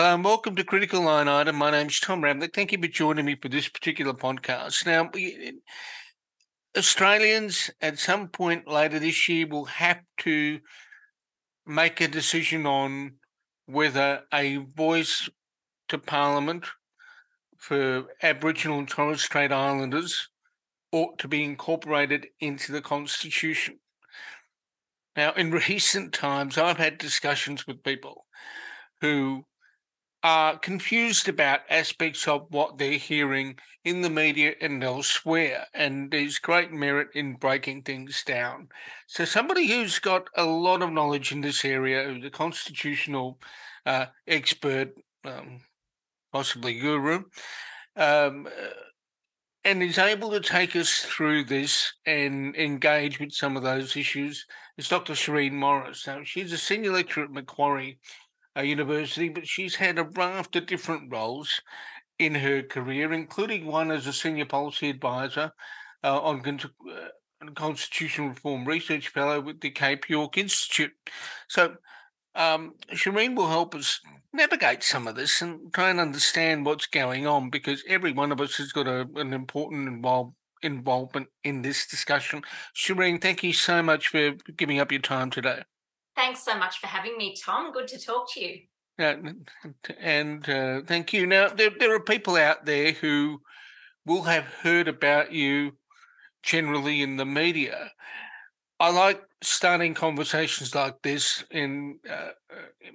Hello and welcome to Critical Line Item. My name is Tom Ramlick. Thank you for joining me for this particular podcast. Now, Australians at some point later this year will have to make a decision on whether a voice to Parliament for Aboriginal and Torres Strait Islanders ought to be incorporated into the Constitution. Now, in recent times, I've had discussions with people who are confused about aspects of what they're hearing in the media and elsewhere, and there's great merit in breaking things down. So somebody who's got a lot of knowledge in this area, who's a constitutional expert, possibly guru, and is able to take us through this and engage with some of those issues, is Dr. Shireen Morris. Now, she's a senior lecturer at Macquarie University, but she's had a raft of different roles in her career, including one as a senior policy advisor on constitutional reform research fellow with the Cape York Institute. So Shireen will help us navigate some of this and try and understand what's going on, because every one of us has got an important involvement in this discussion. Shireen, thank you so much for giving up your time today. Thanks so much for having me, Tom. Good to talk to you. And thank you. Now, there are people out there who will have heard about you generally in the media. I like starting conversations like this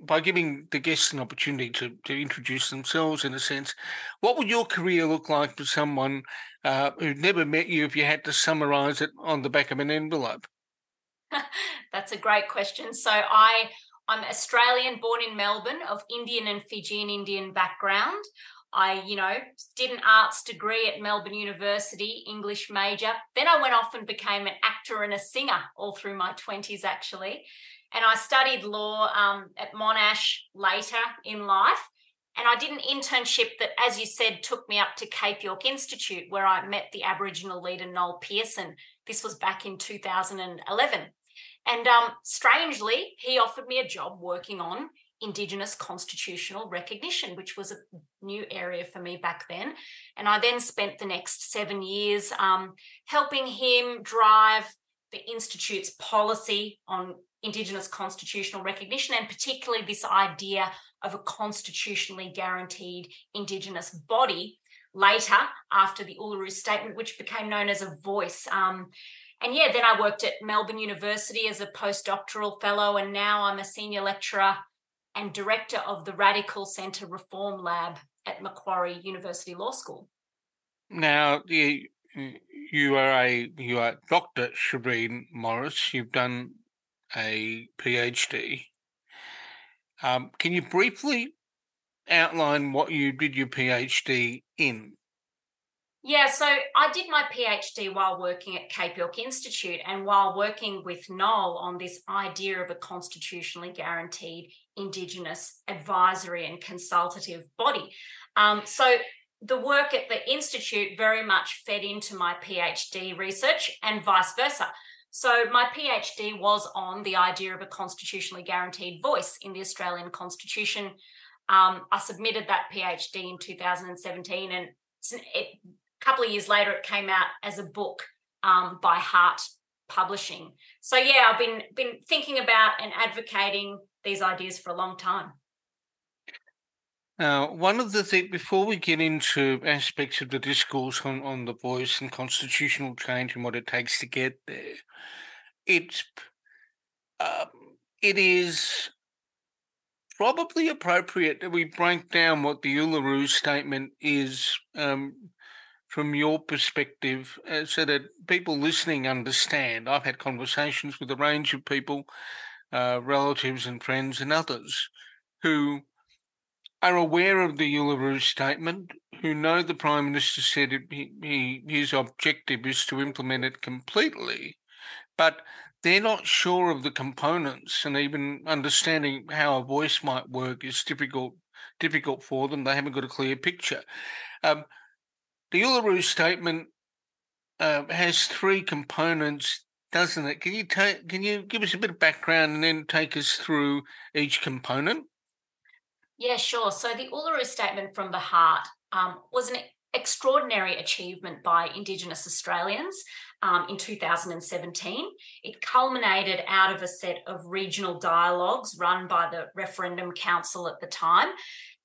by giving the guests an opportunity to introduce themselves, in a sense. What would your career look like for someone who'd never met you if you had to summarise it on the back of an envelope? That's a great question. So I'm Australian, born in Melbourne, of Indian and Fijian Indian background. I, did an arts degree at Melbourne University, English major. Then I went off and became an actor and a singer all through my 20s, actually. And I studied law at Monash later in life. And I did an internship that, as you said, took me up to Cape York Institute, where I met the Aboriginal leader, Noel Pearson. This was back in 2011. And strangely, he offered me a job working on Indigenous constitutional recognition, which was a new area for me back then. And I then spent the next 7 years helping him drive the Institute's policy on Indigenous constitutional recognition, and particularly this idea of a constitutionally guaranteed Indigenous body later after the Uluru Statement, which became known as a voice. Then I worked at Melbourne University as a postdoctoral fellow, and now I'm a senior lecturer and director of the Radical Centre Reform Lab at Macquarie University Law School. Now, you are Dr. Shireen Morris. You've done a PhD. Can you briefly outline what you did your PhD in? Yeah, so I did my PhD while working at Cape York Institute and while working with Noel on this idea of a constitutionally guaranteed Indigenous advisory and consultative body. So the work at the Institute very much fed into my PhD research and vice versa. So my PhD was on the idea of a constitutionally guaranteed voice in the Australian Constitution. I submitted that PhD in 2017, and a couple of years later it came out as a book by Heart Publishing. So, yeah, I've been thinking about and advocating these ideas for a long time. Now, one of the things, before we get into aspects of the discourse on the voice and constitutional change and what it takes to get there, it is probably appropriate that we break down what the Uluru Statement is from your perspective, so that people listening understand. I've had conversations with a range of people, relatives and friends and others, who are aware of the Uluru Statement, who know the Prime Minister said his objective is to implement it completely, but they're not sure of the components, and even understanding how a voice might work is difficult for them. They haven't got a clear picture. The Uluru Statement has three components, doesn't it? Can you give us a bit of background and then take us through each component? Yeah, sure. So the Uluru Statement from the Heart was an extraordinary achievement by Indigenous Australians in 2017. It culminated out of a set of regional dialogues run by the Referendum Council at the time,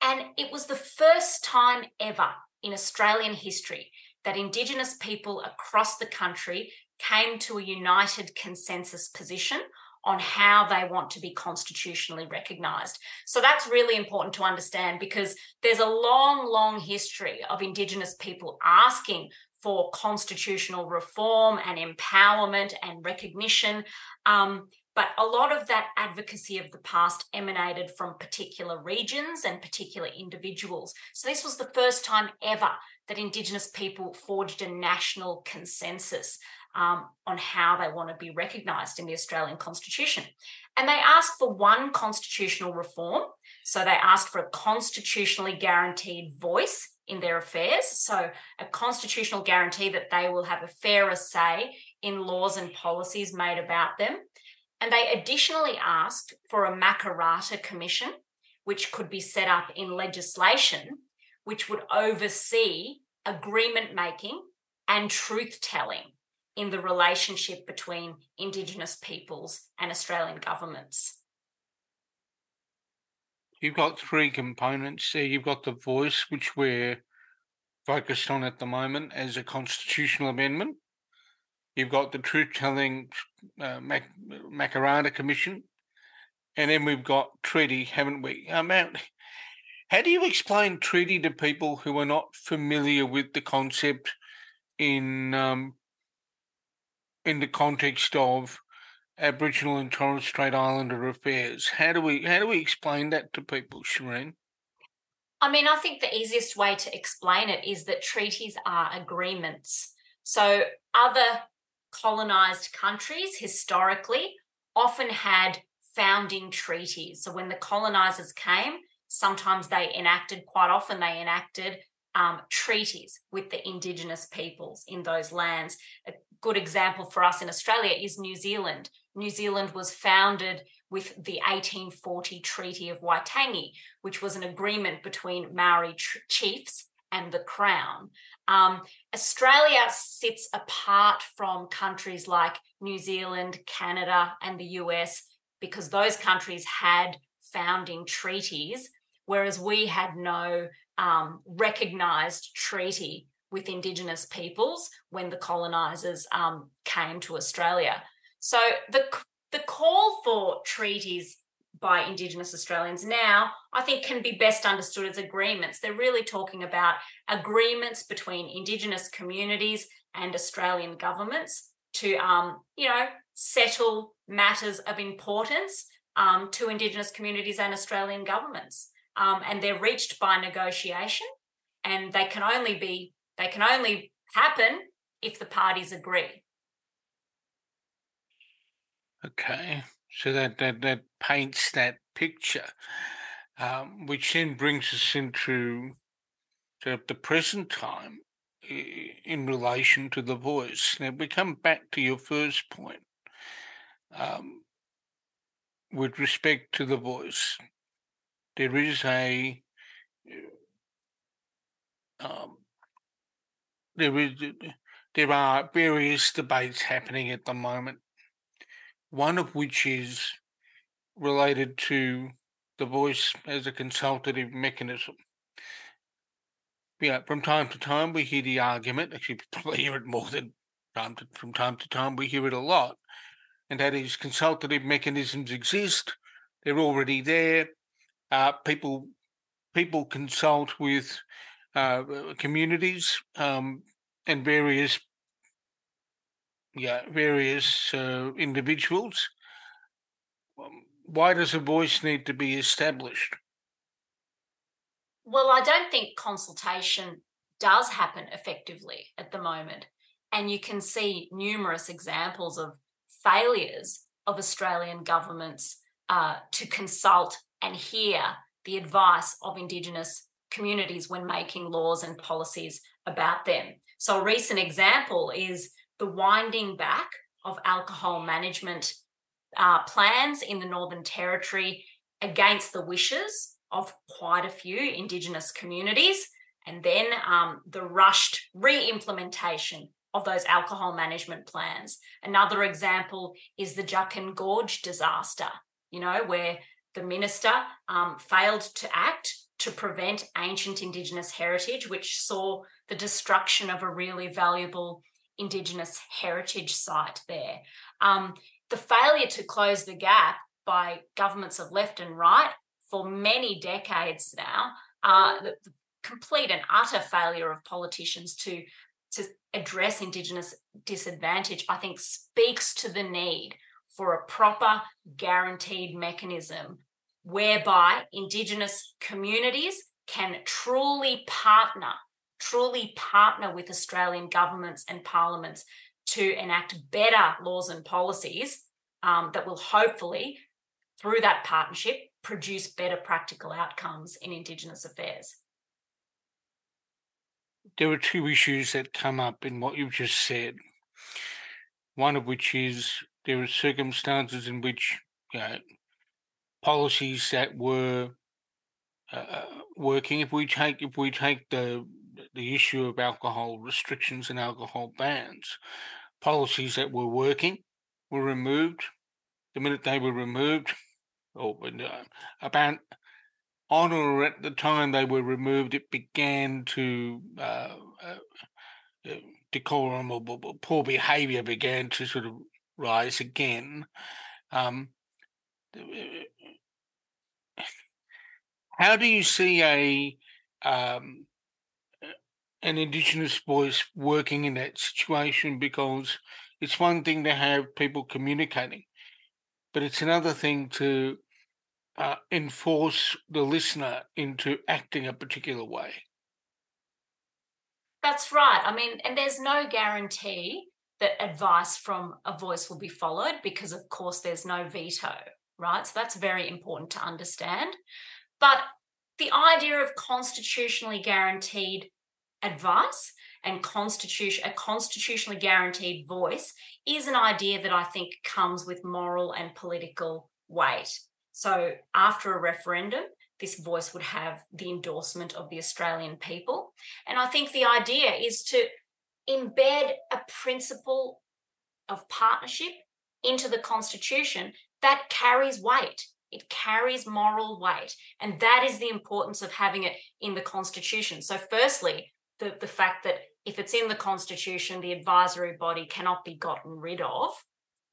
and it was the first time ever in Australian history that Indigenous people across the country came to a united consensus position on how they want to be constitutionally recognised. So that's really important to understand, because there's a long, long history of Indigenous people asking for constitutional reform and empowerment and recognition. But a lot of that advocacy of the past emanated from particular regions and particular individuals. So this was the first time ever that Indigenous people forged a national consensus on how they want to be recognised in the Australian Constitution. And they asked for one constitutional reform. So they asked for a constitutionally guaranteed voice in their affairs. So a constitutional guarantee that they will have a fairer say in laws and policies made about them. And they additionally asked for a Makarrata Commission, which could be set up in legislation, which would oversee agreement making and truth telling in the relationship between Indigenous peoples and Australian governments. You've got three components there. You've got the voice, which we're focused on at the moment as a constitutional amendment. You've got the truth-telling Makarrata Commission. And then we've got treaty, haven't we? How do you explain treaty to people who are not familiar with the concept in the context of Aboriginal and Torres Strait Islander affairs? How do we explain that to people, Shireen? I mean, I think the easiest way to explain it is that treaties are agreements. So other colonised countries historically often had founding treaties. So when the colonisers came, sometimes they enacted, quite often they enacted treaties with the Indigenous peoples in those lands. A good example for us in Australia is New Zealand. New Zealand was founded with the 1840 Treaty of Waitangi, which was an agreement between Maori chiefs and the Crown. Australia sits apart from countries like New Zealand, Canada, and the US, because those countries had founding treaties, whereas we had no recognised treaty with Indigenous peoples when the colonisers came to Australia. So the call for treaties by Indigenous Australians now, I think, can be best understood as agreements. They're really talking about agreements between Indigenous communities and Australian governments to, settle matters of importance to Indigenous communities and Australian governments. And they're reached by negotiation, and they can only happen if the parties agree. Okay, so that paints that picture, which then brings us into the present time in relation to the voice. Now, we come back to your first point with respect to the voice. There is there are various debates happening at the moment, one of which is related to the voice as a consultative mechanism. Yeah, from time to time we hear the argument, actually probably hear it more than from time to time, we hear it a lot, and that is consultative mechanisms exist, they're already there. People consult with communities and various individuals. Why does a voice need to be established? Well, I don't think consultation does happen effectively at the moment, and you can see numerous examples of failures of Australian governments to consult and hear the advice of Indigenous communities when making laws and policies about them. So a recent example is the winding back of alcohol management plans in the Northern Territory against the wishes of quite a few Indigenous communities, and then the rushed re-implementation of those alcohol management plans. Another example is the Juukan Gorge disaster, you know, where the minister failed to act to prevent ancient Indigenous heritage, which saw the destruction of a really valuable Indigenous heritage site there. The failure to close the gap by governments of left and right for many decades now, the complete and utter failure of politicians to address Indigenous disadvantage, I think, speaks to the need for a proper guaranteed mechanism whereby Indigenous communities can truly partner with Australian governments and parliaments to enact better laws and policies that will hopefully, through that partnership, produce better practical outcomes in Indigenous affairs. There are two issues that come up in what you've just said, one of which is there are circumstances in which policies that were working. If we take the issue of alcohol restrictions and alcohol bans, policies that were working were removed. The minute they were removed, or about on or at the time they were removed, it began to decorum or poor behaviour began to sort of rise again. How do you see an Indigenous voice working in that situation? Because it's one thing to have people communicating, but it's another thing to enforce the listener into acting a particular way. That's right. I mean, and there's no guarantee that advice from a voice will be followed because, of course, there's no veto, right? So that's very important to understand. But the idea of constitutionally guaranteed advice and a constitutionally guaranteed voice is an idea that I think comes with moral and political weight. So after a referendum, this voice would have the endorsement of the Australian people. And I think the idea is to embed a principle of partnership into the Constitution that carries weight. It carries moral weight. And that is the importance of having it in the Constitution. So firstly, the fact that if it's in the Constitution, the advisory body cannot be gotten rid of,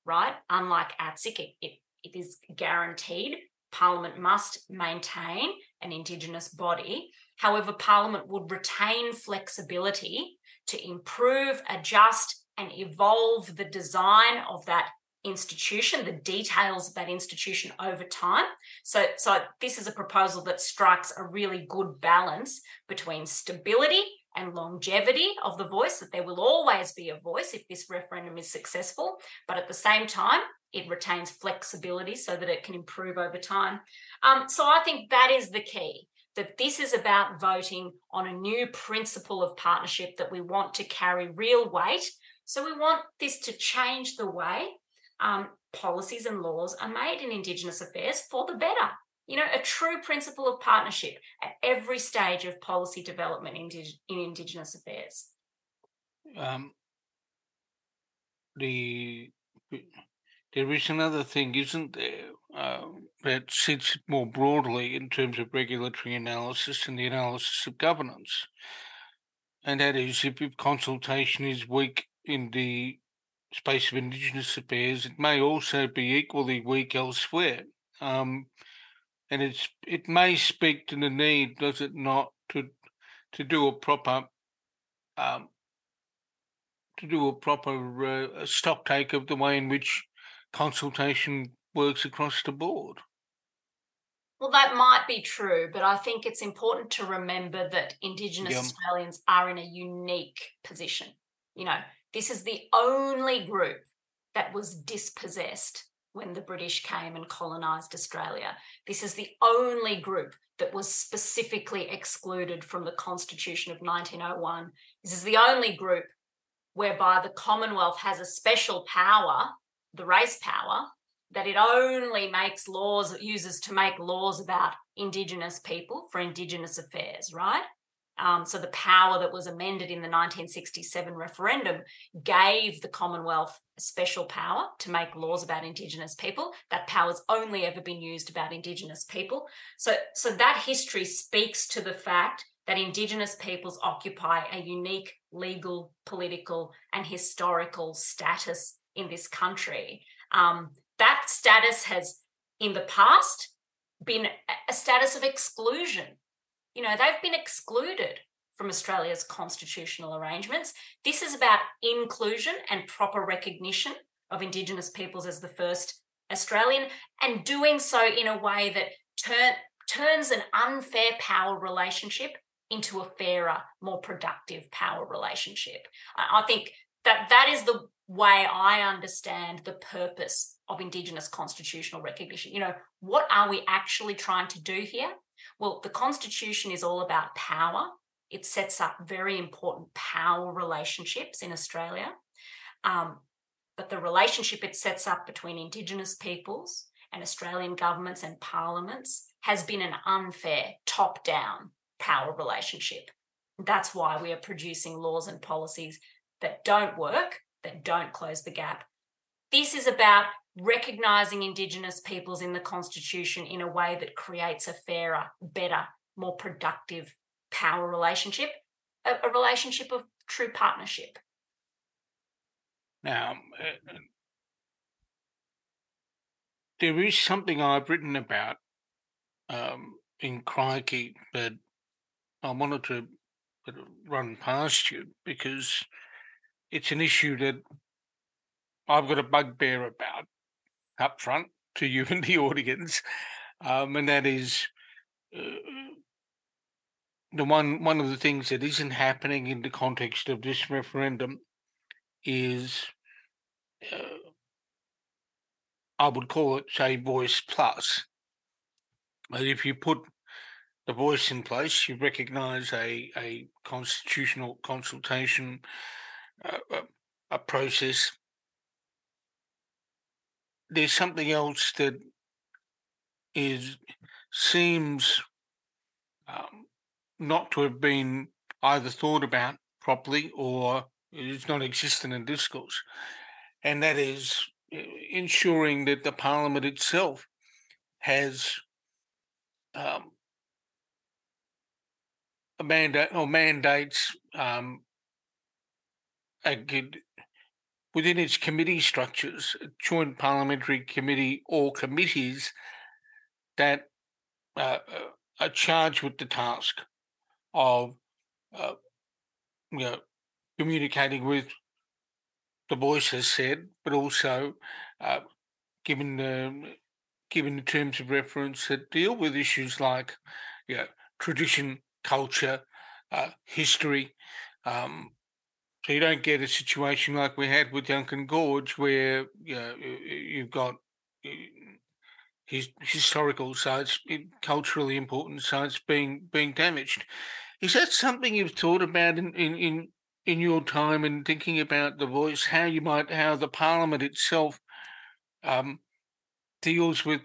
right? Unlike ATSIC, it is guaranteed. Parliament must maintain an Indigenous body. However, Parliament would retain flexibility to improve, adjust, and evolve the design of that institution, the details of that institution over time. So this is a proposal that strikes a really good balance between stability and longevity of the voice, that there will always be a voice if this referendum is successful, but at the same time, it retains flexibility so that it can improve over time. So I think that is the key, that this is about voting on a new principle of partnership that we want to carry real weight. So we want this to change the way policies and laws are made in Indigenous affairs for the better. You know, a true principle of partnership at every stage of policy development in Indigenous affairs. There is another thing, isn't there, that sits more broadly in terms of regulatory analysis and the analysis of governance, and that is if consultation is weak in the space of Indigenous affairs, it may also be equally weak elsewhere. And it may speak to the need, does it not, to do a proper stock take of the way in which consultation works across the board. Well, that might be true, but I think it's important to remember that Indigenous Australians are in a unique position. You know, this is the only group that was dispossessed when the British came and colonised Australia. This is the only group that was specifically excluded from the Constitution of 1901. This is the only group whereby the Commonwealth has a special power, the race power, that it only makes laws, uses to make laws about Indigenous people for Indigenous affairs, right? So the power that was amended in the 1967 referendum gave the Commonwealth a special power to make laws about Indigenous people. That power's only ever been used about Indigenous people. So that history speaks to the fact that Indigenous peoples occupy a unique legal, political, and historical status in this country. That status has, in the past, been a status of exclusion. You know, they've been excluded from Australia's constitutional arrangements. This is about inclusion and proper recognition of Indigenous peoples as the first Australian, and doing so in a way that turns an unfair power relationship into a fairer, more productive power relationship. I think that is the way I understand the purpose of Indigenous constitutional recognition. You know, what are we actually trying to do here? Well, the Constitution is all about power. It sets up very important power relationships in Australia. But the relationship it sets up between Indigenous peoples and Australian governments and parliaments has been an unfair, top-down power relationship. That's why we are producing laws and policies that don't work, that don't close the gap. This is about recognising Indigenous peoples in the Constitution in a way that creates a fairer, better, more productive power relationship, a relationship of true partnership. Now, there is something I've written about in Crikey, but I wanted to run past you because it's an issue that I've got a bugbear about up front to you and the audience, and that is the one of the things that isn't happening in the context of this referendum is, I would call it, say, voice plus. But if you put the voice in place, you recognise a constitutional consultation, a process. There's something else that seems not to have been either thought about properly or is non-existent in discourse, and that is ensuring that the Parliament itself has a mandate or mandates within its committee structures, joint parliamentary committee or committees that are charged with the task of communicating with the voice, as said, but also given the terms of reference that deal with issues like tradition, culture, history. So you don't get a situation like we had with Juukan Gorge where you've got his historical sites, culturally important sites being damaged. Is that something you've thought about in your time and thinking about the voice, how the Parliament itself deals with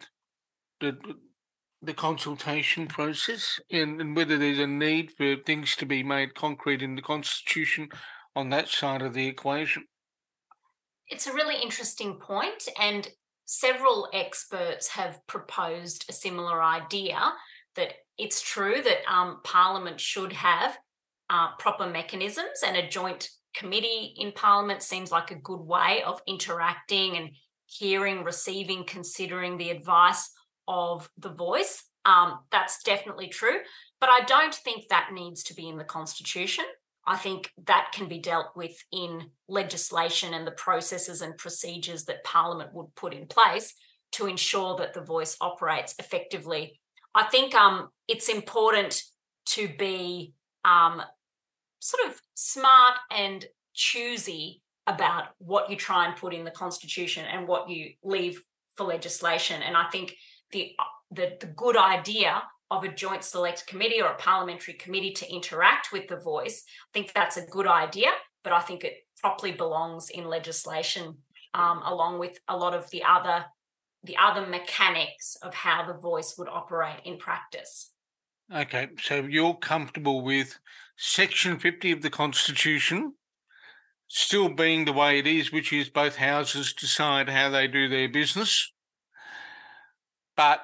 the consultation process and whether there's a need for things to be made concrete in the Constitution on that side of the equation? It's a really interesting point, and several experts have proposed a similar idea, that it's true that Parliament should have proper mechanisms, and a joint committee in Parliament seems like a good way of interacting and hearing, receiving, considering the advice of the voice. That's definitely true, but I don't think that needs to be in the Constitution. I think that can be dealt with in legislation and the processes and procedures that Parliament would put in place to ensure that the voice operates effectively. I think it's important to be sort of smart and choosy about what you try and put in the Constitution and what you leave for legislation. And I think the good idea of a joint select committee or a parliamentary committee to interact with the voice, I think that's a good idea, but I think it properly belongs in legislation along with a lot of the other the other mechanics of how the voice would operate in practice. Okay, so you're comfortable with Section 50 of the Constitution still being the way it is, which is both houses decide how they do their business, but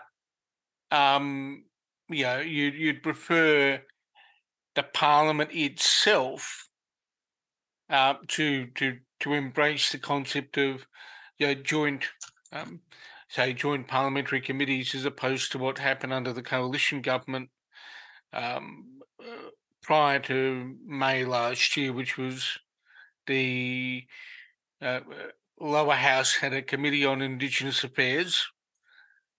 you know, you'd prefer the Parliament itself to embrace the concept of, you know, joint parliamentary committees, as opposed to what happened under the coalition government prior to May last year, which was the lower house had a committee on Indigenous affairs,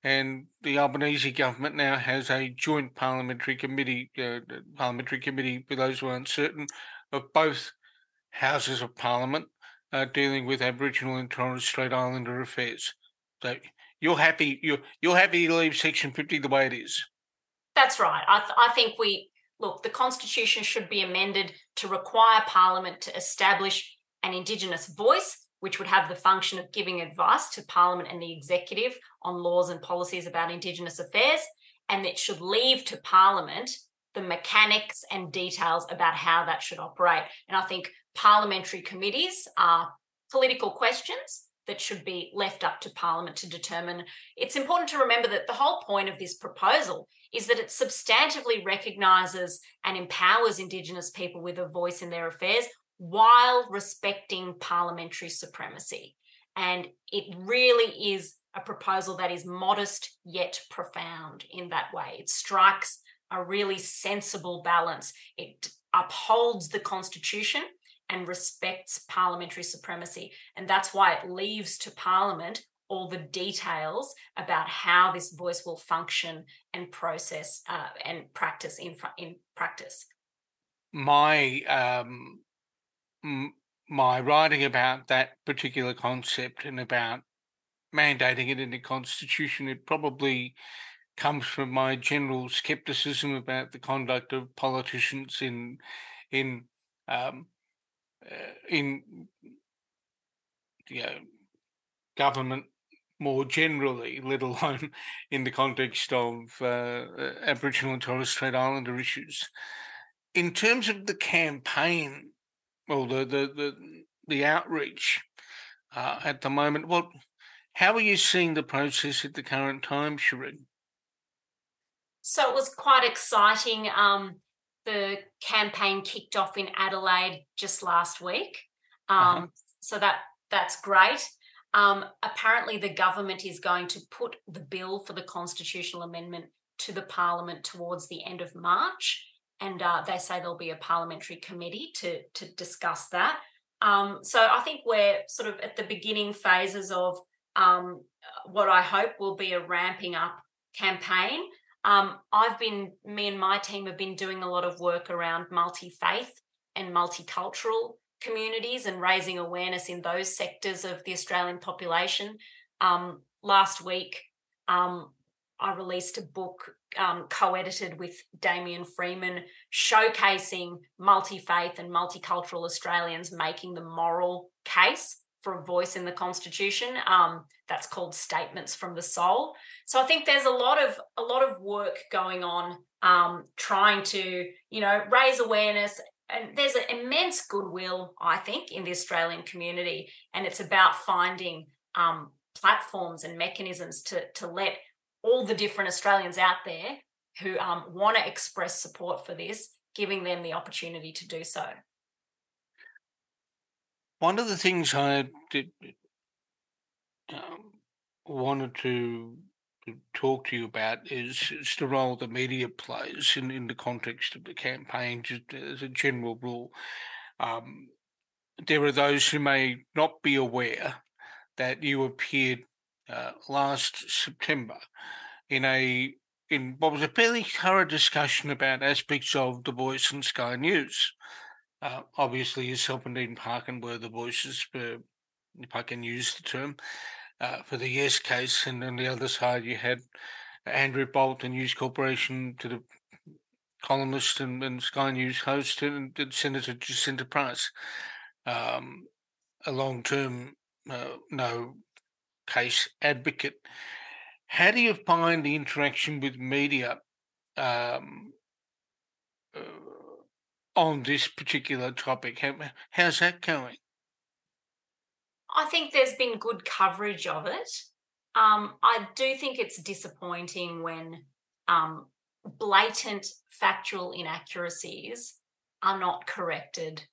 and the Albanese government now has a joint parliamentary committee, for those who are uncertain, of both houses of parliament dealing with Aboriginal and Torres Strait Islander affairs. So you're happy to leave Section 50 the way it is. That's right. I think the Constitution should be amended to require Parliament to establish an Indigenous voice, which would have the function of giving advice to Parliament and the executive on laws and policies about Indigenous affairs, and it should leave to Parliament the mechanics and details about how that should operate. And I think parliamentary committees are political questions that should be left up to Parliament to determine. It's important to remember that the whole point of this proposal is that it substantively recognises and empowers Indigenous people with a voice in their affairs while respecting parliamentary supremacy. And it really is a proposal that is modest yet profound in that way. It strikes a really sensible balance. It upholds the Constitution and respects parliamentary supremacy. And that's why it leaves to Parliament all the details about how this voice will function and process and practice in practice. My writing about that particular concept and about mandating it in the Constitution, it probably comes from my general scepticism about the conduct of politicians in government more generally, let alone in the context of Aboriginal and Torres Strait Islander issues. In terms of the campaign, well, the outreach at the moment, how are you seeing the process at the current time, Shireen? So it was quite exciting. The campaign kicked off in Adelaide just last week. So that's great. Apparently the government is going to put the bill for the constitutional amendment to the Parliament towards the end of March, and they say there'll be a parliamentary committee to discuss that. So I think we're sort of at the beginning phases of what I hope will be a ramping up campaign. Me and my team have been doing a lot of work around multi-faith and multicultural communities and raising awareness in those sectors of the Australian population. Last week, I released a book co-edited with Damien Freeman showcasing multi-faith and multicultural Australians making the moral case for a voice in the Constitution. That's called Statements from the Soul. So I think there's a lot of work going on, trying to, you know, raise awareness. And there's an immense goodwill, I think, in the Australian community. And it's about finding platforms and mechanisms to let all the different Australians out there who want to express support for this, giving them the opportunity to do so. One of the things I wanted to talk to you about is the role the media plays in the context of the campaign, just as a general rule. There are those who may not be aware that you appeared last September in what was a fairly thorough discussion about aspects of The Voice and Sky News. Obviously, yourself and Dean Parkin were the voices for, if I can use the term, for the Yes case, and on the other side you had Andrew Bolt and News Corporation to the columnist and Sky News host, and Senator Jacinta Price, a long-term case advocate. How do you find the interaction with media on this particular topic? How's that going? I think there's been good coverage of it. I do think it's disappointing when blatant factual inaccuracies are not corrected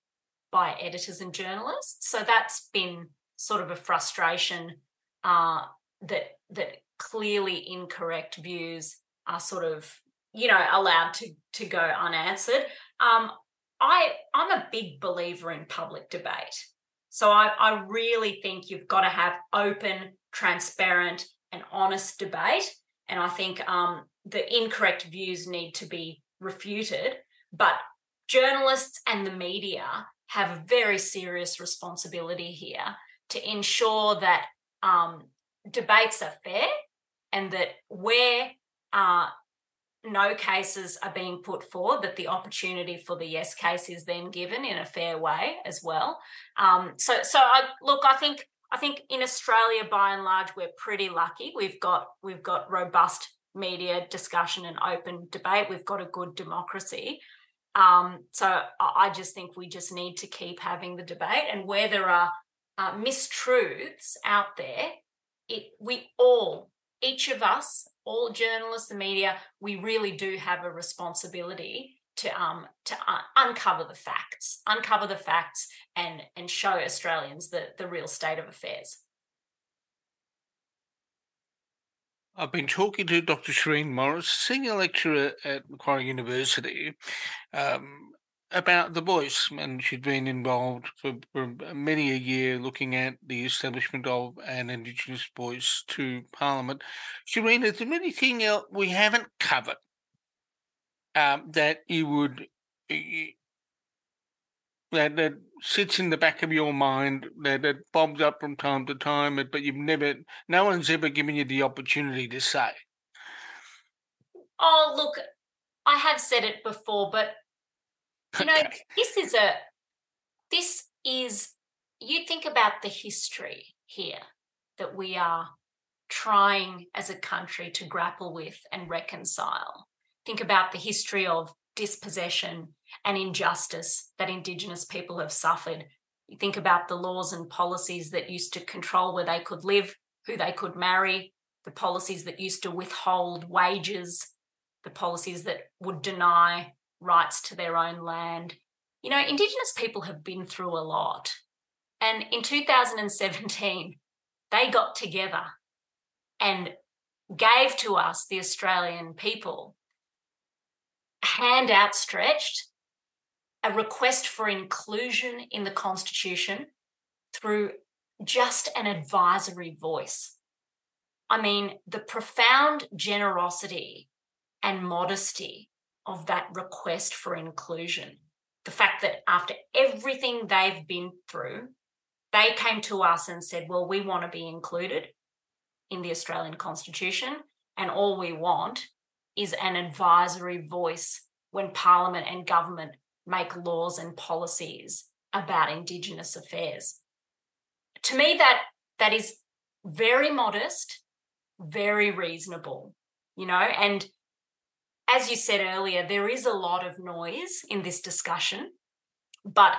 by editors and journalists. So that's been sort of a frustration that clearly incorrect views are sort of, you know, allowed to go unanswered. I'm a big believer in public debate. So I really think you've got to have open, transparent and honest debate. And I think the incorrect views need to be refuted. But journalists and the media have a very serious responsibility here to ensure that debates are fair and that where no cases are being put forward, that the opportunity for the yes case is then given in a fair way as well. I think in Australia, by and large, we're pretty lucky. We've got robust media discussion and open debate. We've got a good democracy. So I just think we just need to keep having the debate. And where there are mistruths out there, each of us, all journalists, the media, we really do have a responsibility to uncover the facts, and show Australians the real state of affairs. I've been talking to Dr. Shireen Morris, senior lecturer at Macquarie University, about the voice, and she'd been involved for many a year looking at the establishment of an Indigenous voice to Parliament. Shireen, is there anything else we haven't covered that sits in the back of your mind, that bobs up from time to time, but no one's ever given you the opportunity to say? Oh, look, I have said it before, but you know, this is, you think about the history here that we are trying as a country to grapple with and reconcile. Think about the history of dispossession and injustice that Indigenous people have suffered. You think about the laws and policies that used to control where they could live, who they could marry, the policies that used to withhold wages, the policies that would deny rights to their own land. You know, Indigenous people have been through a lot. And in 2017, they got together and gave to us, the Australian people, a hand outstretched, a request for inclusion in the Constitution through just an advisory voice. I mean, the profound generosity and modesty of that request for inclusion. The fact that after everything they've been through, they came to us and said, well, we want to be included in the Australian Constitution, and all we want is an advisory voice when Parliament and government make laws and policies about Indigenous affairs. To me, that is very modest, very reasonable, you know, and as you said earlier, there is a lot of noise in this discussion, but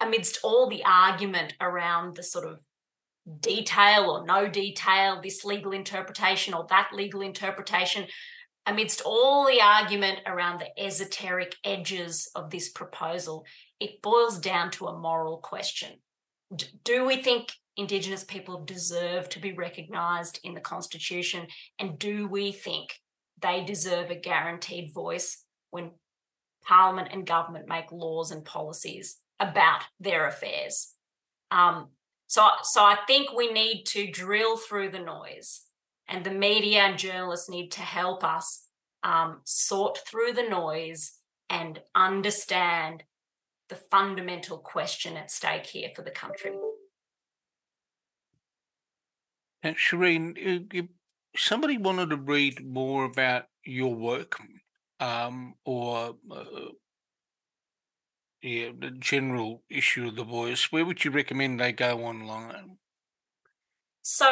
amidst all the argument around the sort of detail or no detail, this legal interpretation or that legal interpretation, amidst all the argument around the esoteric edges of this proposal, it boils down to a moral question. Do we think Indigenous people deserve to be recognised in the Constitution, and do we think they deserve a guaranteed voice when Parliament and government make laws and policies about their affairs? So I think we need to drill through the noise, and the media and journalists need to help us sort through the noise and understand the fundamental question at stake here for the country. Now, Shireen, somebody wanted to read more about your work or the general issue of the voice. Where would you recommend they go online? So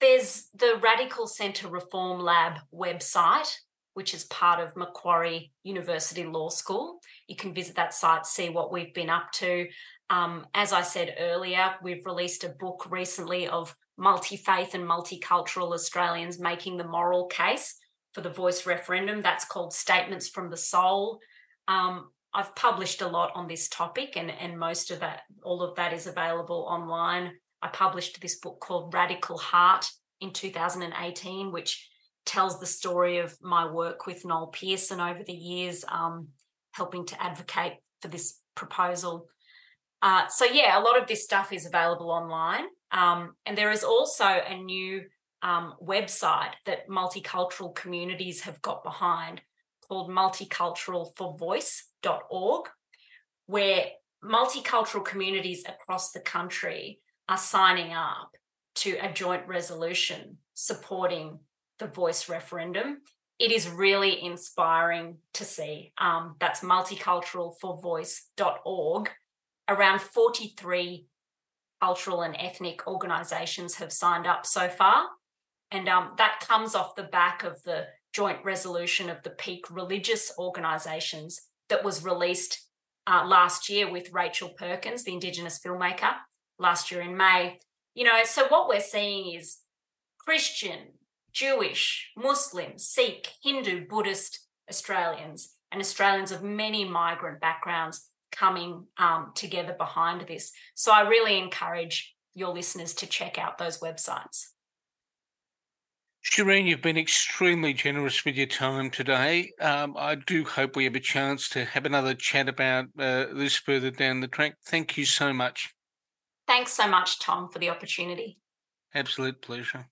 there's the Radical Centre Reform Lab website, which is part of Macquarie University Law School. You can visit that site, see what we've been up to. As I said earlier, we've released a book recently of multi-faith and multicultural Australians making the moral case for the Voice referendum. That's called Statements from the Soul. I've published a lot on this topic, and most of that, all of that is available online. I published this book called Radical Heart in 2018, which tells the story of my work with Noel Pearson over the years, helping to advocate for this proposal. So, yeah, a lot of this stuff is available online. And there is also a new website that multicultural communities have got behind called multiculturalforvoice.org, where multicultural communities across the country are signing up to a joint resolution supporting the Voice referendum. It is really inspiring to see. That's multiculturalforvoice.org. Around 43 cultural and ethnic organisations have signed up so far, and that comes off the back of the joint resolution of the peak religious organisations that was released last year with Rachel Perkins, the Indigenous filmmaker, last year in May. You know, so what we're seeing is Christian, Jewish, Muslim, Sikh, Hindu, Buddhist Australians and Australians of many migrant backgrounds coming together behind this. So I really encourage your listeners to check out those websites. Shireen, you've been extremely generous with your time today. I do hope we have a chance to have another chat about this further down the track. Thank you so much. Thanks so much, Tom, for the opportunity. Absolute pleasure.